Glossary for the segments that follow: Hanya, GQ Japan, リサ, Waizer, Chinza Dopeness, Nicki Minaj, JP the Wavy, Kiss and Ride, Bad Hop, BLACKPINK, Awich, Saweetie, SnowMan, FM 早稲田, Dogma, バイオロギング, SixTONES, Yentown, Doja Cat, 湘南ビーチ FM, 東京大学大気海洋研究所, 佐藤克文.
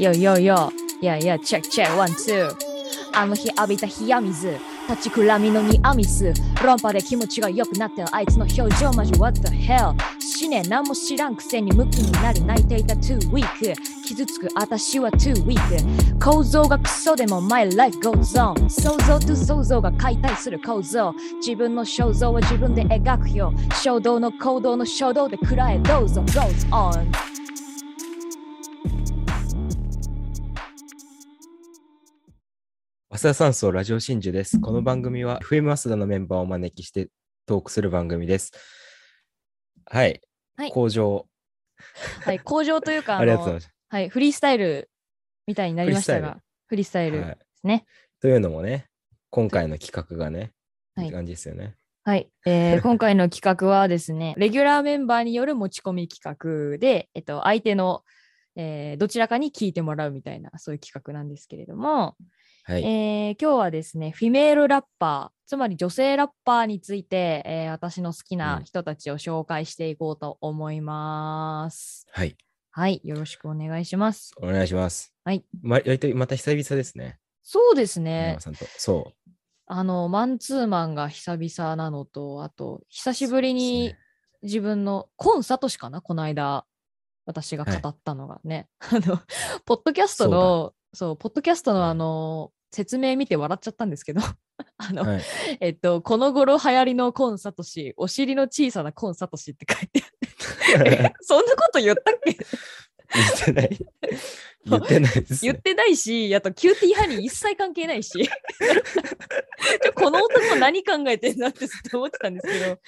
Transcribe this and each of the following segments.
Yo, yo, yo. Yeah, yeah, check, check. One, two. あの日浴びた冷や水。立ちくらみのニアミス。論破で気持ちが良くなってるあいつの表情マジ What the hell。死ね何も知らんくせにムキになり泣いていた Too weak。傷つく私は Too weak。構造がクソでも My life goes on。想像と想像が解体する構造。自分の肖像は自分で描くよ。衝動の行動の衝動で喰らえどうぞ Goes on。早稲田山荘ラジオ真珠です。この番組は FM 早稲田のメンバーをお招きしてトークする番組です。はい、はい、工場、はい、工場というかはい、フリースタイルみたいになりましたがフリースタイルですね、はい、というのもね今回の企画がね、はい、いい感じですよね。はい、今回の企画はですねレギュラーメンバーによる持ち込み企画で、相手の、どちらかに聞いてもらうみたいなそういう企画なんですけれども、はい、今日はですねフィメールラッパーつまり女性ラッパーについて、私の好きな人たちを紹介していこうと思います、うん、はい、はい、よろしくお願いします。お願いします、はい、また久々ですね。そうですねさんとそうマンツーマンが久々なのとあと久しぶりに自分のコンサトシかなこの間私が語ったのがね、はい、ポッドキャストのポッドキャストの説明見て笑っちゃったんですけどはい、この頃流行りのコンサトシお尻の小さなコンサトシって書いてあるそんなこと言ったっけ言ってないです、ね、言ってないしあとキューティーハニー一切関係ないしこの男何考えてんだってずっと思ってたんですけど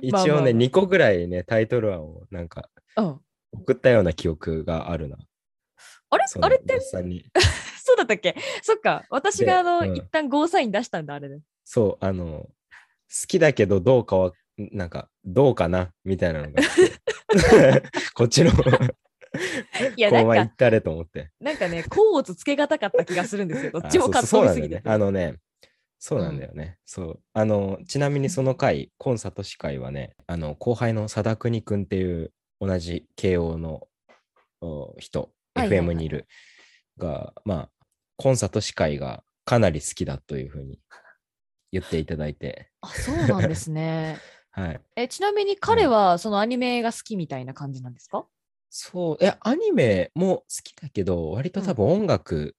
一応ね、2個ぐらいねタイトル案をなんか送ったような記憶があるな。あれってそうだったっけ。そっか私が一旦ゴーサイン出したんだあれで。そう好きだけどどうかはなんかどうかなみたいなのがこっちのこうは言ったれと思ってなんかね甲乙つけがたかった気がするんですよどっちもかっこよすぎてそうなんだよね、うん、そうちなみにその回コンサトシ会はね後輩の貞国くんっていう同じ慶応の人FM にいるが、まあ、コンサート司会がかなり好きだというふうに言っていただいてあ、そうなんですね、はい、ちなみに彼はそのアニメが好きみたいな感じなんですか。そうアニメも好きだけど割と多分音楽、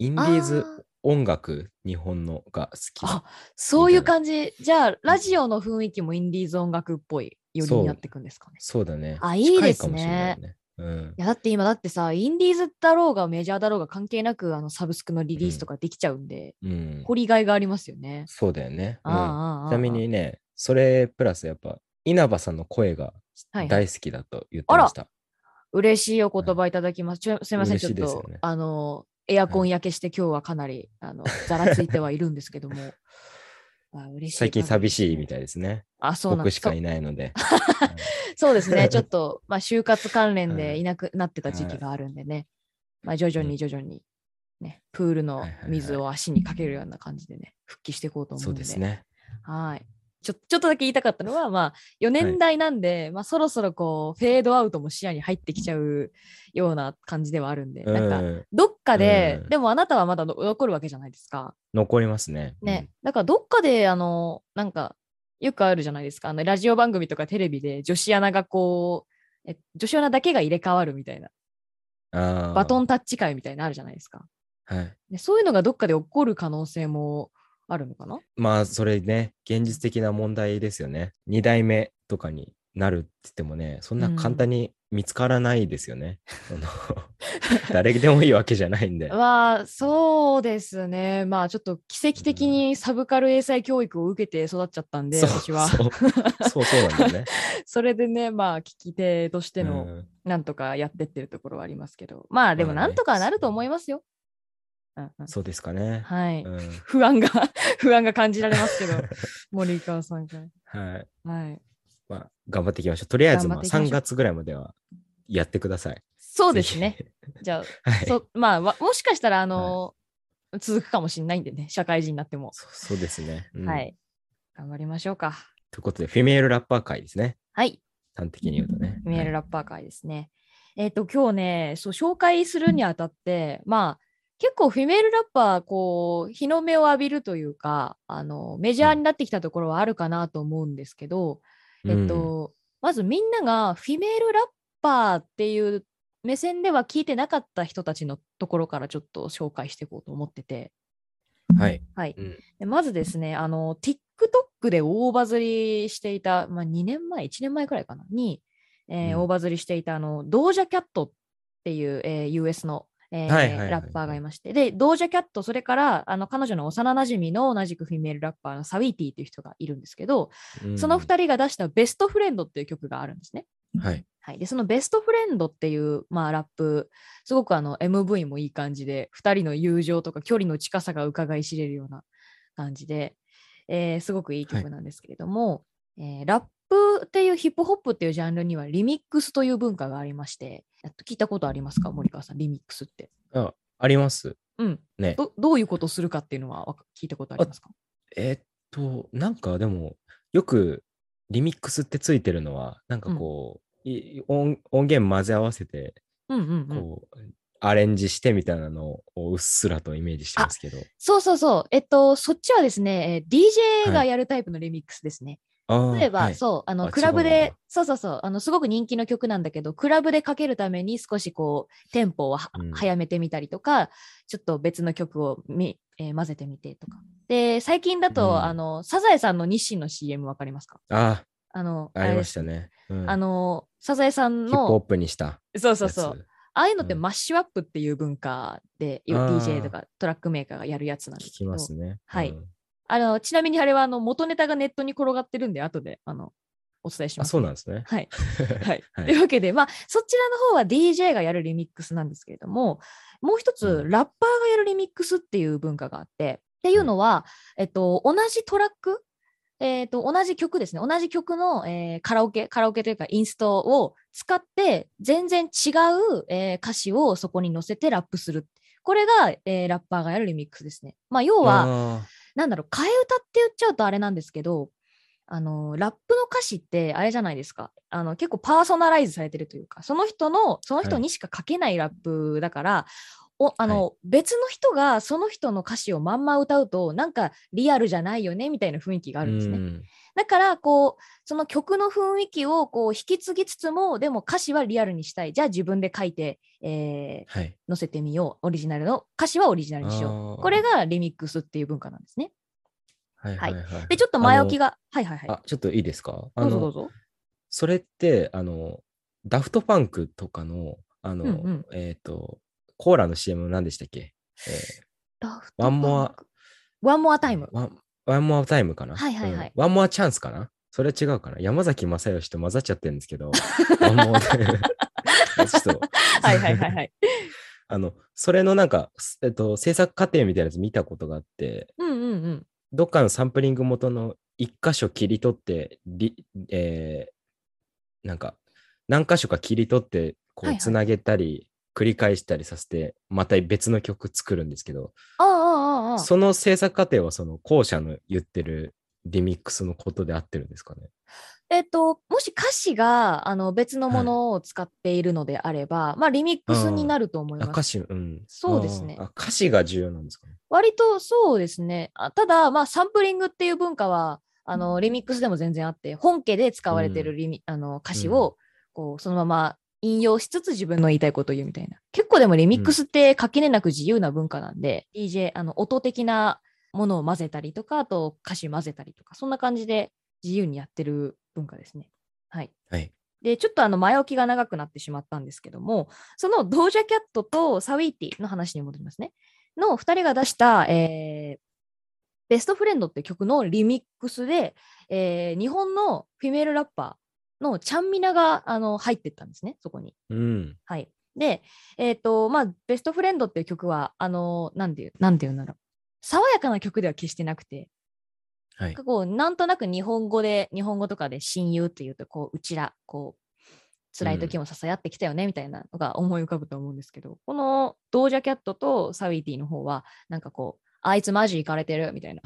うん、インディーズ音楽日本のが好き。あ、そういう感じ。じゃあラジオの雰囲気もインディーズ音楽っぽいよりになっていくんですかね。そうだね。あ、いいですね。うん、いやだってさインディーズだろうがメジャーだろうが関係なくサブスクのリリースとかできちゃうんで、うん、掘りがいがありますよね。そうだよね、うん、ちなみにねそれプラスやっぱ稲葉さんの声が大好きだと言ってました、はい、あら嬉しいお言葉いただきます、はい、すいませんちょっと、ね、エアコン焼けして今日はかなり、はい、ざらついてはいるんですけども嬉しい。最近寂しいみたいですね。あ、そうなんです。僕しかいないので。そうですね。ちょっと、まあ、就活関連でいなくなってた時期があるんでね。まあ、徐々に、ね、プールの水を足にかけるような感じでね、復帰していこうと思うんで。そうですね。はい。ちょっとだけ言いたかったのは、まあ、4年代なんで、はい、まあ、そろそろこう、フェードアウトも視野に入ってきちゃうような感じではあるんで、なんか、どっかで、でもあなたはまだ残るわけじゃないですか。残りますね。ね。だから、どっかで、なんか、よくあるじゃないですか。ラジオ番組とかテレビで、女子アナがこう、女子アナだけが入れ替わるみたいな。バトンタッチ会みたいなのあるじゃないですか。はい。で、そういうのがどっかで起こる可能性も、あるのかな。まあそれね現実的な問題ですよね。2代目とかになるって言ってもねそんな簡単に見つからないですよね、うん、誰でもいいわけじゃないんでまあそうですね。まあちょっと奇跡的にサブカル英才教育を受けて育っちゃったんで、うん、私はそうなんだよねそれでねまあ聞き手としての、うん、なんとかやってってるところはありますけどまあでもなんとかなると思いますよ、うんうん、そうですかね、はい、うん、不安が感じられますけど森川さんからはい、はい、まあ、頑張っていきましょう。とりあえずまあ3月ぐらいまではやってください。そうですねじゃあ、はい、まあもしかしたらはい、続くかもしれないんでね社会人になってもそうですね、うん、はい頑張りましょうかということでフィメールラッパー会ですね。はい端的に言うとねフィメールラッパー会ですね、今日ね、そう紹介するにあたって、まあ、結構フィメールラッパー、こう、日の目を浴びるというか、メジャーになってきたところはあるかなと思うんですけど、まずみんながフィメールラッパーっていう目線では聞いてなかった人たちのところからちょっと紹介していこうと思ってて。はい。はい。でまずですね、TikTok で大バズりしていた、まあ、2年前、1年前くらいかな、に、大バズりしていた、Doja Cat っていう、US の、はいはいはい、ラッパーがいまして、で、Doja Cat、それから、彼女の幼馴染の同じくフィメールラッパーのサウィーティーという人がいるんですけど、その2人が出したベストフレンドっていう曲があるんですね。はい。はい、で、そのベストフレンドっていう、まあ、ラップ、すごくMV もいい感じで、2人の友情とか距離の近さが伺い知れるような感じで、すごくいい曲なんですけれども、はい、ラップっていうヒップホップっていうジャンルにはリミックスという文化がありまして、聞いたことありますか、森川さん？リミックスって。あります、ね。どういうことをするかっていうのは聞いたことありますか？なんかでもよくリミックスってついてるのはなんかこう、音源混ぜ合わせて、こうアレンジしてみたいなのをうっすらとイメージしてますけど。そう、そっちはですね、DJ がやるタイプのリミックスですね。はい、例えば、はい、そう、クラブで、そう、すごく人気の曲なんだけど、クラブでかけるために少しこう、テンポを早めてみたりとか、ちょっと別の曲を混ぜてみてとか。で、最近だと、サザエさんの日清の CM わかりますか？ありましたね。サザエさんの。ヒップホップにした。そう。ああいうのってマッシュアップっていう文化で、DJ とかトラックメーカーがやるやつなんですけど。聞きますね。はい。ちなみにあれは元ネタがネットに転がってるんで、後でお伝えします、ね。そうなんですね。はい。はい。というわけで、まあ、そちらの方は DJ がやるリミックスなんですけれども、もう一つ、ラッパーがやるリミックスっていう文化があって、っていうのは、同じトラック、同じ曲ですね。同じ曲の、カラオケというかインストを使って全然違う、歌詞をそこに載せてラップする。これが、ラッパーがやるリミックスですね。まあ要はなんだろう、替え歌って言っちゃうとあれなんですけど、ラップの歌詞ってあれじゃないですか。結構パーソナライズされてるというか、その人にしか書けないラップだから。別の人がその人の歌詞をまんま歌うとなんかリアルじゃないよねみたいな雰囲気があるんですね。だからこうその曲の雰囲気をこう引き継ぎつつも、でも歌詞はリアルにしたい。じゃあ自分で書いて、載せてみよう。オリジナルの歌詞はオリジナルにしよう。これがリミックスっていう文化なんですね。はい。でちょっと前置きがちょっといいですか？どうぞ。それってダフトパンクとかのコーラの CM 何でしたっけ？ワンモアタイムかな。はい。ワンモアチャンスかな。それは違うかな。山崎まさよしと混ざっちゃってるんですけど。ワンモアタイム。はい。それのなんか制作過程みたいなやつ見たことがあって。どっかのサンプリング元の一箇所切り取ってなんか何箇所か切り取ってこうつなげたり。繰り返したりさせてまた別の曲作るんですけど、その制作過程はその後者の言ってるリミックスのことで合ってるんですかね？もし歌詞が別のものを使っているのであれば、まあリミックスになると思います。歌詞、そうですね。歌詞が重要なんですかね？割とそうですね。ただまあサンプリングっていう文化はリミックスでも全然あって、本家で使われてる歌詞をこうそのまま引用しつつ自分の言いたいことを言うみたいな。結構でもリミックスって垣根なく自由な文化なんで、DJ 音的なものを混ぜたりとか、あと歌詞混ぜたりとか、そんな感じで自由にやってる文化ですね。はい。でちょっと前置きが長くなってしまったんですけども、そのドージャキャットとサウィーティの話に戻りますね。の2人が出した、ベストフレンドって曲のリミックスで、日本のフィメールラッパーのちゃんみなが入ってったんですね、そこに。はい。で、まあベストフレンドっていう曲はなんていうんだろう、爽やかな曲では決してなくて、こうなんとなく日本語とかで親友っていうとこううちらこう辛い時も支え合ってきたよねみたいなのが思い浮かぶと思うんですけど、このドージャキャットとサウィーティの方はなんかこう。あいつマジイカれてるみたいな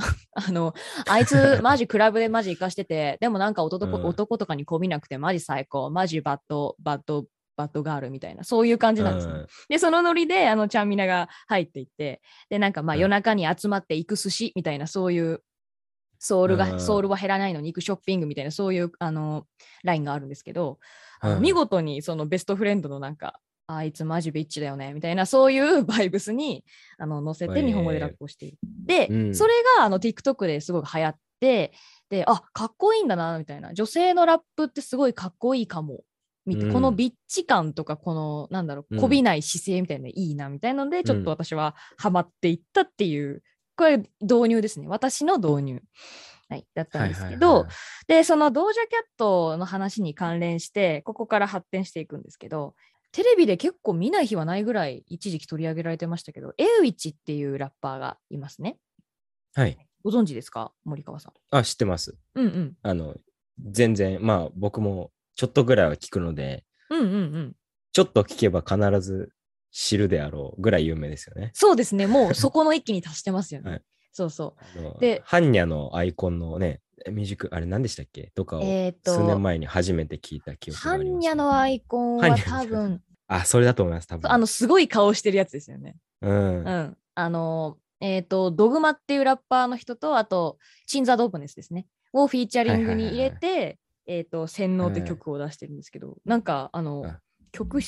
あいつマジクラブでマジイカしててでもなんか男とかにこびなくてマジ最高マジバッドバッドバッドガールみたいな、そういう感じなんですね。うん、でそのノリでちゃんみなが入っていって、でなんかまあ夜中に集まって行く寿司みたいな、そういうソウルは減らないのに行くショッピングみたいな、そういうラインがあるんですけど、見事にそのベストフレンドのなんか、あいつマジビッチだよねみたいな、そういうバイブスに乗せて日本語でラップをしていて、うん、それがTikTok ですごく流行って、であかっこいいんだなみたいな、女性のラップってすごいかっこいいかも見て、うん、このビッチ感とか、このなんだろう、こびない姿勢みたいな、いいなみたいなので、うん、ちょっと私はハマっていったっていう。これ導入ですね、私の導入、はい、だったんですけど、はいはいはい、でそのドージャキャットの話に関連してここから発展していくんですけど、テレビで結構見ない日はないぐらい一時期取り上げられてましたけど、Awichっていうラッパーがいますね。はい。ご存知ですか、森川さん。あ、知ってます。うんうん。全然、まあ僕もちょっとぐらいは聞くので、うんうんうん。ちょっと聞けば必ず知るであろうぐらい有名ですよね。そうですね、もうそこの域に達してますよね。はい、そうそう。で、ハンニャのアイコンのね、ミュージックあれ何でしたっけとかを数年前に初めて聞いた記憶があります、ね。ハンニャのアイコンは多分あ、それだと思います。多分すごい顔してるやつですよね。うんうん。ドグマっていうラッパーの人と、あとチンザドープネスですねをフィーチャリングに入れて、はいはいはい、洗脳って曲を出してるんですけど、はい、なんか曲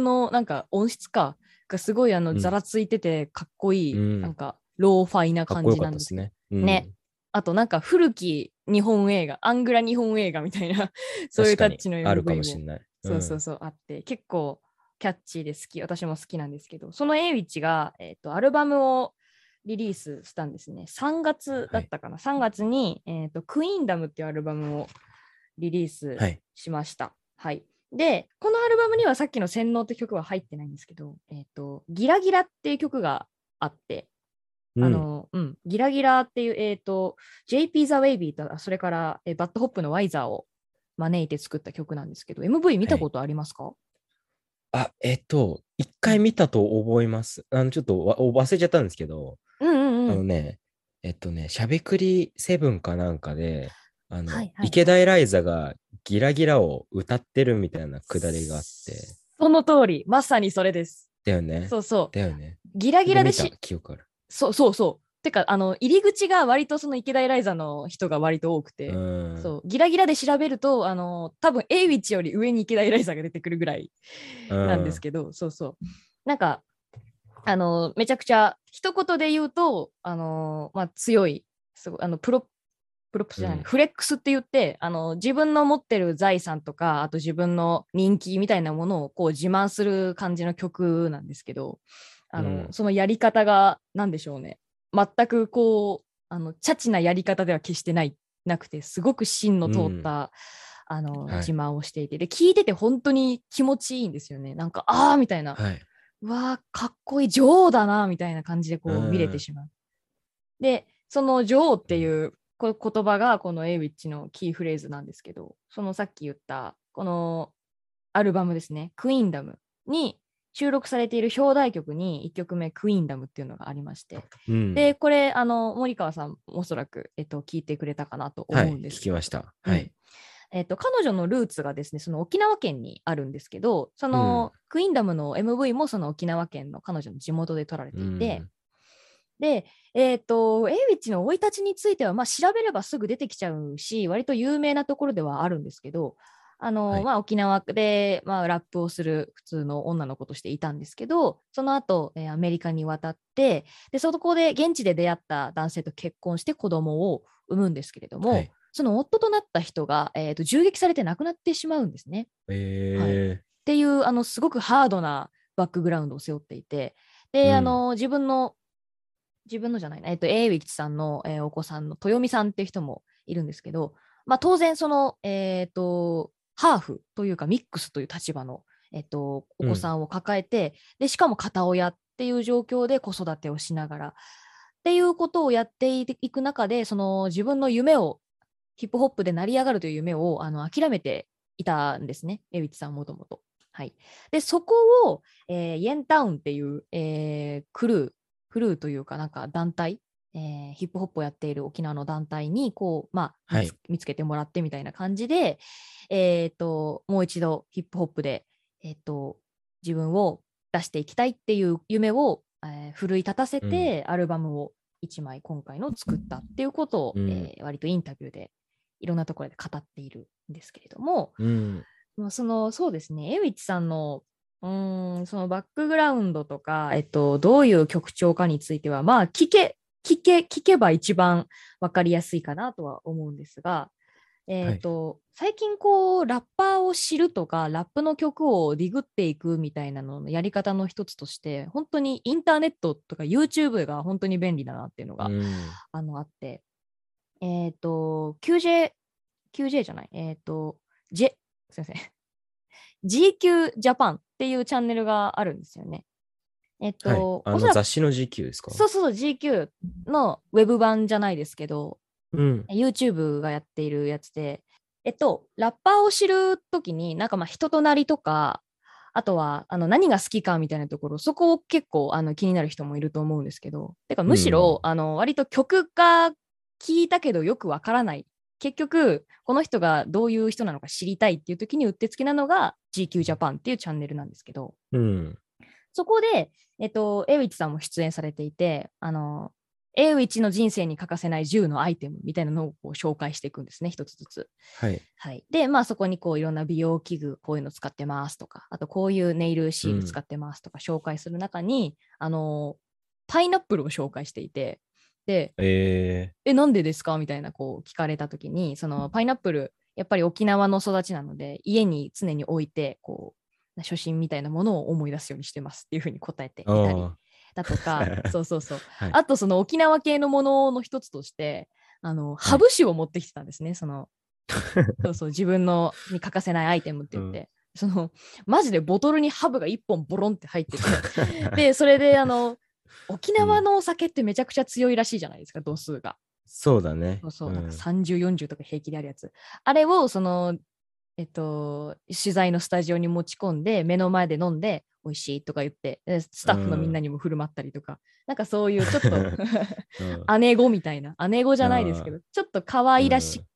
のなんか音質かがすごいざらついててかっこいい、うん、なんかローファイな感じなんですね。うん、ね、あとなんか古き日本映画、アングラ日本映画みたいなそういうタッチの MV もあるかもしれない。うん、そうあって結構キャッチーで好き、私も好きなんですけど、そのAwichが、アルバムをリリースしたんですね。3月だったかな、はい、3月に、クイーンダムっていうアルバムをリリースしました。はい、はいで、このアルバムにはさっきの洗脳って曲は入ってないんですけど、ギラギラっていう曲があって、うん、ギラギラっていう、JP the Wavy と、それからバッドホップのワイザーを招いて作った曲なんですけど、MV 見たことありますか？あ、一回見たと覚えます。ちょっと忘れちゃったんですけど、うんうんうん、しゃべくり7かなんかで、はいはい、池田エライザがギラギラを歌ってるみたいなくだりがあって、その通り、まさにそれです。だよね。そうそう。だよね。ギラギラで見た記憶ある。そう。てか入り口が割とその池田エライザの人が割と多くて、そうギラギラで調べると多分Awichより上に池田エライザが出てくるぐらいなんですけど、そうそう。なんかめちゃくちゃ一言で言うとまあ強い、すごいプロップスじゃない、フレックスって言って自分の持ってる財産とか、あと自分の人気みたいなものをこう自慢する感じの曲なんですけど、そのやり方が何でしょうね、全くこうチャチなやり方では決してなくて、すごく芯の通った、はい、自慢をしていて、で聴いてて本当に気持ちいいんですよね。なんかあーみたいな、はい、うわーかっこいい、女王だなみたいな感じでこう見れてしまう。でその女王っていう言葉がこのAwichのキーフレーズなんですけど、そのさっき言ったこのアルバムですね、クイーンダムに収録されている表題曲に1曲目クイーンダムっていうのがありまして、うん、でこれ森川さんおそらく、聞いてくれたかなと思うんですけど、はい、聞きました、はい、彼女のルーツがですね、その沖縄県にあるんですけど、その、うん、クイーンダムの MV もその沖縄県の彼女の地元で撮られていて、うんで、Awichの生い立ちについては、まあ、調べればすぐ出てきちゃうし、割と有名なところではあるんですけど、はいまあ、沖縄で、まあ、ラップをする普通の女の子としていたんですけど、その後、アメリカに渡って、でそこで現地で出会った男性と結婚して子供を産むんですけれども、はい、その夫となった人が、銃撃されて亡くなってしまうんですね、はい、っていうすごくハードなバックグラウンドを背負っていて、で、うん、自分のじゃないな、Awichさんの、お子さんの豊美さんっていう人もいるんですけど、まあ、当然その、ハーフというかミックスという立場の、お子さんを抱えて、うん、でしかも片親っていう状況で子育てをしながらっていうことをやっていく中で、その自分の夢をヒップホップで成り上がるという夢を諦めていたんですね、Awichさんもともと。はい、でそこを、イエンタウンっていう、クルーというかなんか団体、ヒップホップをやっている沖縄の団体にこう、まあ、見つけてもらってみたいな感じで、もう一度ヒップホップで、自分を出していきたいっていう夢を、奮い立たせてアルバムを1枚今回の作ったっていうことを、割とインタビューでいろんなところで語っているんですけれども、まあ、そうですね、Awichさんのそのバックグラウンドとか、どういう曲調かについては、まあ、聞けば一番分かりやすいかなとは思うんですが、最近こうラッパーを知るとかラップの曲をディグっていくみたいなののやり方の一つとして本当にインターネットとか YouTube が本当に便利だなっていうのが、あって、すいませんGQ ジャパンっていうチャンネルがあるんですよね。はい、雑誌の GQ ですか？そう GQ のウェブ版じゃないですけど、YouTube がやっているやつで、ラッパーを知るときになんかまあ人となりとか、あとは何が好きかみたいなところ、そこを結構気になる人もいると思うんですけど、てかむしろ、割と曲が聞いたけどよくわからない、結局この人がどういう人なのか知りたいっていう時にうってつけなのが GQ ジャパンっていうチャンネルなんですけど、そこで、Awichさんも出演されていて、Awichの人生に欠かせない10のアイテムみたいなのをこう紹介していくんですね、一つずつ。で、まあ、そこにこういろんな美容器具、こういうの使ってますとか、あとこういうネイルシール使ってますとか紹介する中に、パイナップルを紹介していて、で、なんでですかみたいなこう聞かれた時に、そのパイナップルやっぱり沖縄の育ちなので家に常に置いてこう初心みたいなものを思い出すようにしてますっていうふうに答えていたりだとかそう、はい、あとその沖縄系のものの一つとしてハブ酒を持ってきてたんですね、そう自分のに欠かせないアイテムって言って、そのマジでボトルにハブが1本ボロンって入っててでそれで沖縄のお酒ってめちゃくちゃ強いらしいじゃないですか、度数が。そうだね。なんか30、40とか平気であるやつ、あれをその取材のスタジオに持ち込んで目の前で飲んで美味しいとか言ってスタッフのみんなにも振る舞ったりとか、なんかそういうちょっと姉子みたいな、姉子じゃないですけどちょっと可愛らしく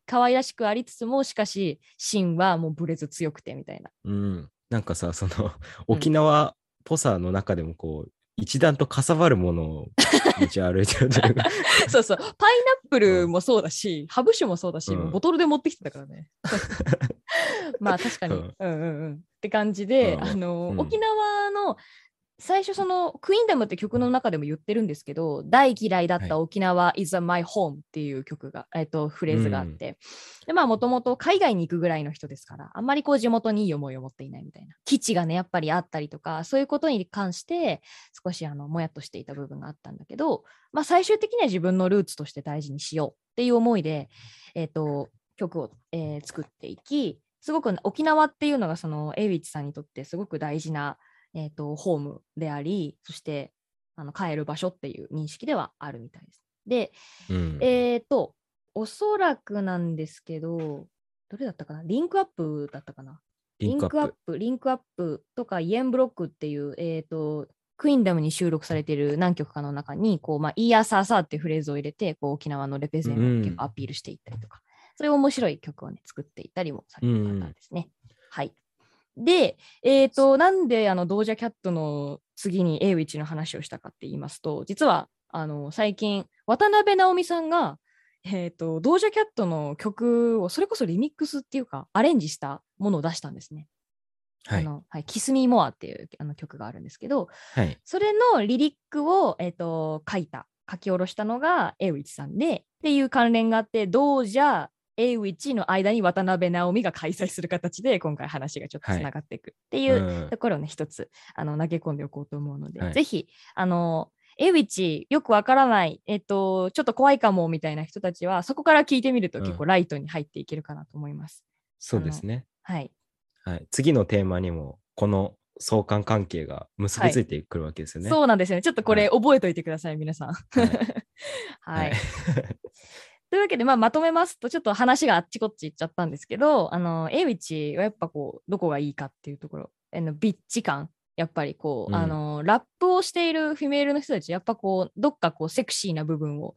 ありつつも、しかし芯はもうブレず強くてみたいな、なんかさ、その沖縄っぽさの中でもこう一段とかさばるものを道歩いてるというかそう、パイナップルもそうだし、ハブ酒もそうだし、ボトルで持ってきてたからねまあ確かに、って感じで、沖縄の最初、そのクイーンダムって曲の中でも言ってるんですけど、大嫌いだった沖縄 is my home っていう曲が、フレーズがあって、でまあもともと海外に行くぐらいの人ですから、あんまりこう地元にいい思いを持っていないみたいな、基地がねやっぱりあったりとか、そういうことに関して少しもやっとしていた部分があったんだけど、まあ最終的には自分のルーツとして大事にしようっていう思いで、曲を、作っていき、すごく沖縄っていうのがそのAwichさんにとってすごく大事なホームであり、そして帰る場所っていう認識ではあるみたいです。で、おそらくなんですけど、どれだったかな、リンクアップとかイエンブロックっていう、クイーンダムに収録されている何曲かの中にこう、まあ、イーアーサーサーってフレーズを入れてこう沖縄のレペゼンを結構アピールしていったりとか、そういう面白い曲をね作っていたりもされていたんですね。で、なんでDoja Catの次にAwichの話をしたかって言いますと、実は最近渡辺直美さんが、Doja Catの曲をそれこそリミックスっていうかアレンジしたものを出したんですね。Kiss Me More っていう曲があるんですけど、それのリリックを、書き下ろしたのがAwichさんでっていう関連があって、Doja Awichの間に渡辺直美が開催する形で今回話がちょっとつながっていくっていうところをね、一つ投げ込んでおこうと思うので、ぜひAwichよくわからない、ちょっと怖いかもみたいな人たちはそこから聞いてみると結構ライトに入っていけるかなと思います。そうですね、次のテーマにもこの相関関係が結びついてくるわけですよね。そうなんですよね。ちょっとこれ覚えておいてください、皆さんというわけで、まあ、まとめますと、ちょっと話があっちこっち行っちゃったんですけど、Awichはやっぱこうどこがいいかっていうところ、ビッチ感やっぱりこう、うん、ラップをしているフィメールの人たち、やっぱこうどっかこうセクシーな部分を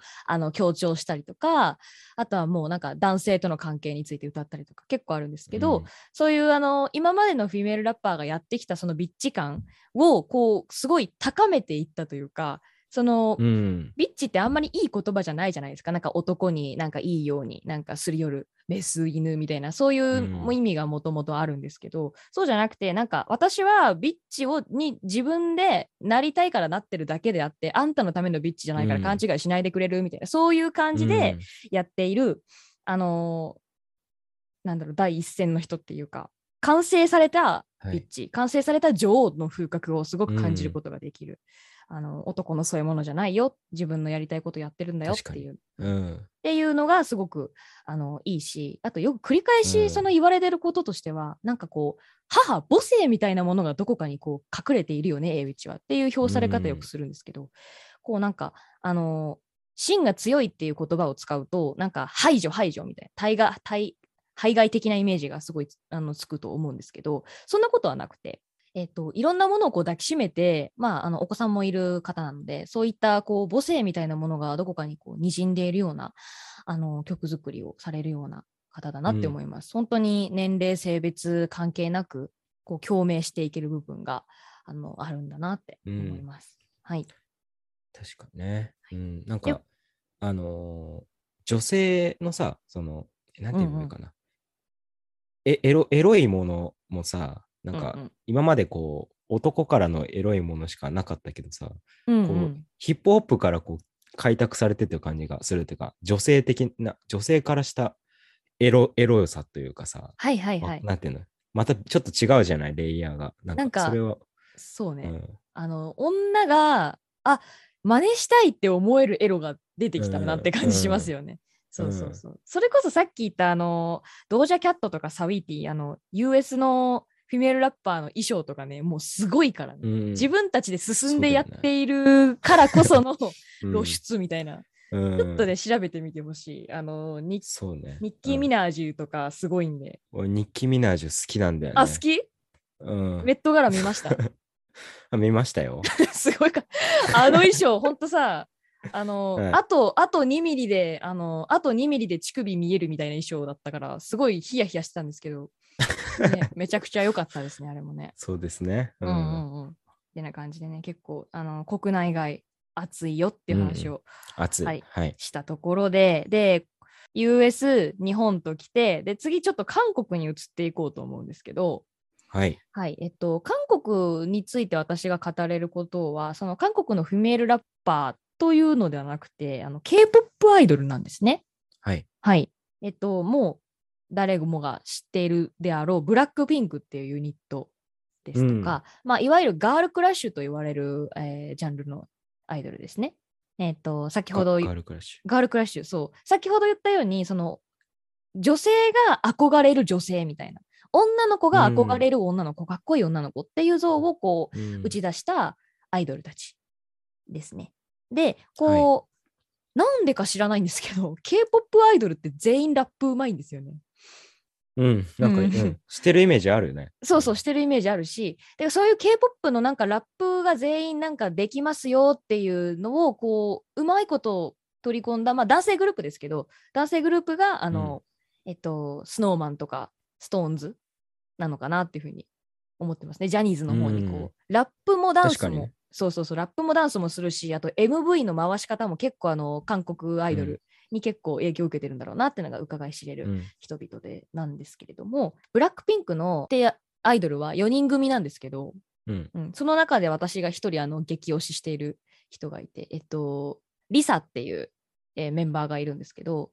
強調したりとか、あとはもうなんか男性との関係について歌ったりとか結構あるんですけど、うん、そういう今までのフィメールラッパーがやってきたそのビッチ感をこうすごい高めていったというか、その、うん、ビッチってあんまりいい言葉じゃないじゃないですか。なんか男になんかいいようになんかすり寄るメス犬みたいな、そういう意味がもともとあるんですけど、うん、そうじゃなくてなんか私はビッチをに自分でなりたいからなってるだけであって、あんたのためのビッチじゃないから勘違いしないでくれるみたいな、うん、そういう感じでやっている、うん、なんだろう、第一線の人っていうか、完成されたビッチ、はい、完成された女王の風格をすごく感じることができる、うん、男のそういうものじゃないよ、自分のやりたいことやってるんだよっていう、うん、っていうのがすごくいいし、あとよく繰り返しその言われてることとしては、うん、なんかこう母性みたいなものがどこかにこう隠れているよね、エイビッチはっていう表され方よくするんですけど、うん、こうなんか芯が強いっていう言葉を使うとなんか排除みたいな、排外的なイメージがすごいつくと思うんですけど、そんなことはなくて、いろんなものをこう抱きしめて、まあ、お子さんもいる方なので、そういったこう母性みたいなものがどこかにこう滲んでいるような曲作りをされるような方だなって思います、うん、本当に年齢性別関係なくこう共鳴していける部分があるんだなって思います、うん、はい、確かにね、はい、うん、なんか女性のさ、そのなんていうのかな、うんうん、エロいものもさ、なんか今までこう、うんうん、男からのエロいものしかなかったけどさ、うんうん、こうヒップホップからこう開拓されてって感じがするっていうか、女性からしたエロさというかさ、はいはいはい、なんていうの、またちょっと違うじゃない、レイヤーが、なんかそれはそうね、うん、女が真似したいって思えるエロが出てきたなって感じしますよね、うんうん、そうそうそう、うん、それこそさっき言ったDoja Catとかサウィーティー、US のフィメールラッパーの衣装とかね、もうすごいからね、うん、自分たちで進んでやっているからこその露出みたいな、うん、ちょっとね調べてみてほしい、そうね、ニッキー・ミナージュとかすごいんで、俺ニッキー・ミナージュ好きなんだよね。好き、うん、メットガラ見ました？見ましたよすごいか、衣装ほんとさはい、あと2ミリであと2ミリで乳首見えるみたいな衣装だったから、すごいヒヤヒヤしてたんですけど、ね、めちゃくちゃ良かったですね、あれもね。そうですね、うんうんうん、ってな感じでね、結構国内外暑いよっていう話を、うん、暑い、はいはい、したところで US 日本と来て、で次ちょっと韓国に移っていこうと思うんですけど、はいはい、韓国について私が語れることは、その韓国のフィメールラッパーというのではなくて、K-POP アイドルなんですね。はい、はい、もう誰もが知っているであろうブラックピンクっていうユニットですとか、うん、まあ、いわゆるガールクラッシュと言われる、ジャンルのアイドルですね。先ほどガールクラッシュ、そう、先ほど言ったように、その女性が憧れる女性みたいな、女の子が憧れる女の子、うん、かっこいい女の子っていう像をこう、うん、打ち出したアイドルたちですね。でこう、はい、なんでか知らないんですけど、 K-POP アイドルって全員ラップうまいんですよね。うん、なんか、うん、してるイメージあるよね。そうそう、してるイメージあるし、でそういう K-POP のなんかラップが全員なんかできますよっていうのをこううまいことを取り込んだ、まあ、男性グループですけど、男性グループがうん、SnowMan とか SixTONES なのかなっていうふうに思ってますね。ジャニーズの方にこう、うん、ラップもダンスも、そうそうそう、ラップもダンスもするし、あと MV の回し方も結構韓国アイドルに結構影響を受けてるんだろうなっていうのが伺い知れる人々でなんですけれども、ブラックピンクのアイドルは4人組なんですけど、うんうん、その中で私が一人激推ししている人がいて、リサっていう、メンバーがいるんですけど、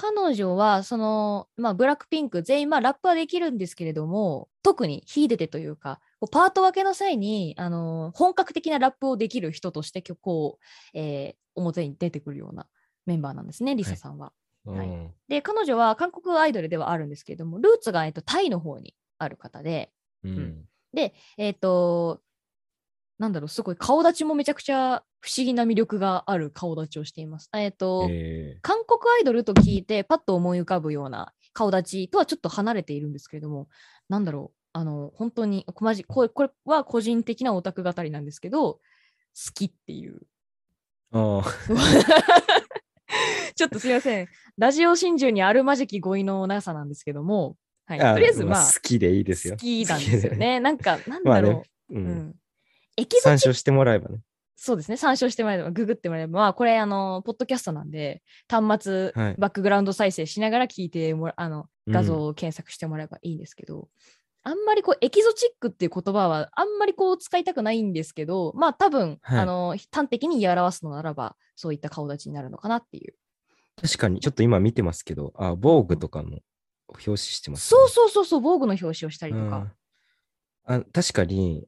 彼女はその、まあ、ブラックピンク全員、まあ、ラップはできるんですけれども、特に秀でてというか、パート分けの際に本格的なラップをできる人として曲を、表に出てくるようなメンバーなんですね、リサさんは、はいはい、で彼女は韓国アイドルではあるんですけれども、ルーツが、タイの方にある方で、うんうん、でなんだろう、すごい顔立ちもめちゃくちゃ不思議な魅力がある顔立ちをしています。韓国アイドルと聞いてパッと思い浮かぶような顔立ちとはちょっと離れているんですけれども、なんだろう、本当にマジこれは個人的なオタク語りなんですけど、好きっていう。あちょっとすいません、ラジオ真珠にあるまじき語彙の長さなんですけども、はい、とりあえずまあ好きでいいですよ。好きなんですよね。なんかなんだろう、まあね、うん、参照してもらえばね。そうですね、参照してもらえば、ググってもらえば、まあ、これポッドキャストなんで端末、はい、バックグラウンド再生しながら聞いてもら画像を検索してもらえばいいんですけど、あんまりエキゾチックっていう言葉はあんまり使いたくないんですけど、まあ多分、はい、端的に言い表すのならばそういった顔立ちになるのかなっていう。確かにちょっと今見てますけど、防具とかの表紙してます、ね、そう防具の表紙をしたりとか、確かに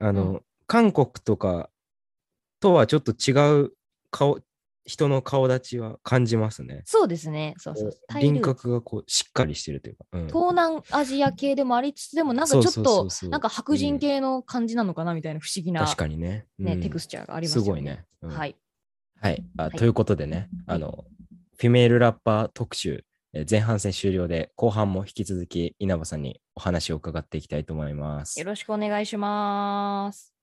韓国とかとはちょっと違う人の顔立ちは感じますね。そうですね。そう輪郭がしっかりしてるというか、うん、東南アジア系でもありつつでもなんかちょっとそうなんか白人系の感じなのかなみたいな不思議な、確かにね、テクスチャーがありますよね。すごいね、うん、はい、はい、ということでね、フィメールラッパー特集、前半戦終了で後半も引き続き稲葉さんにお話を伺っていきたいと思います。よろしくお願いします。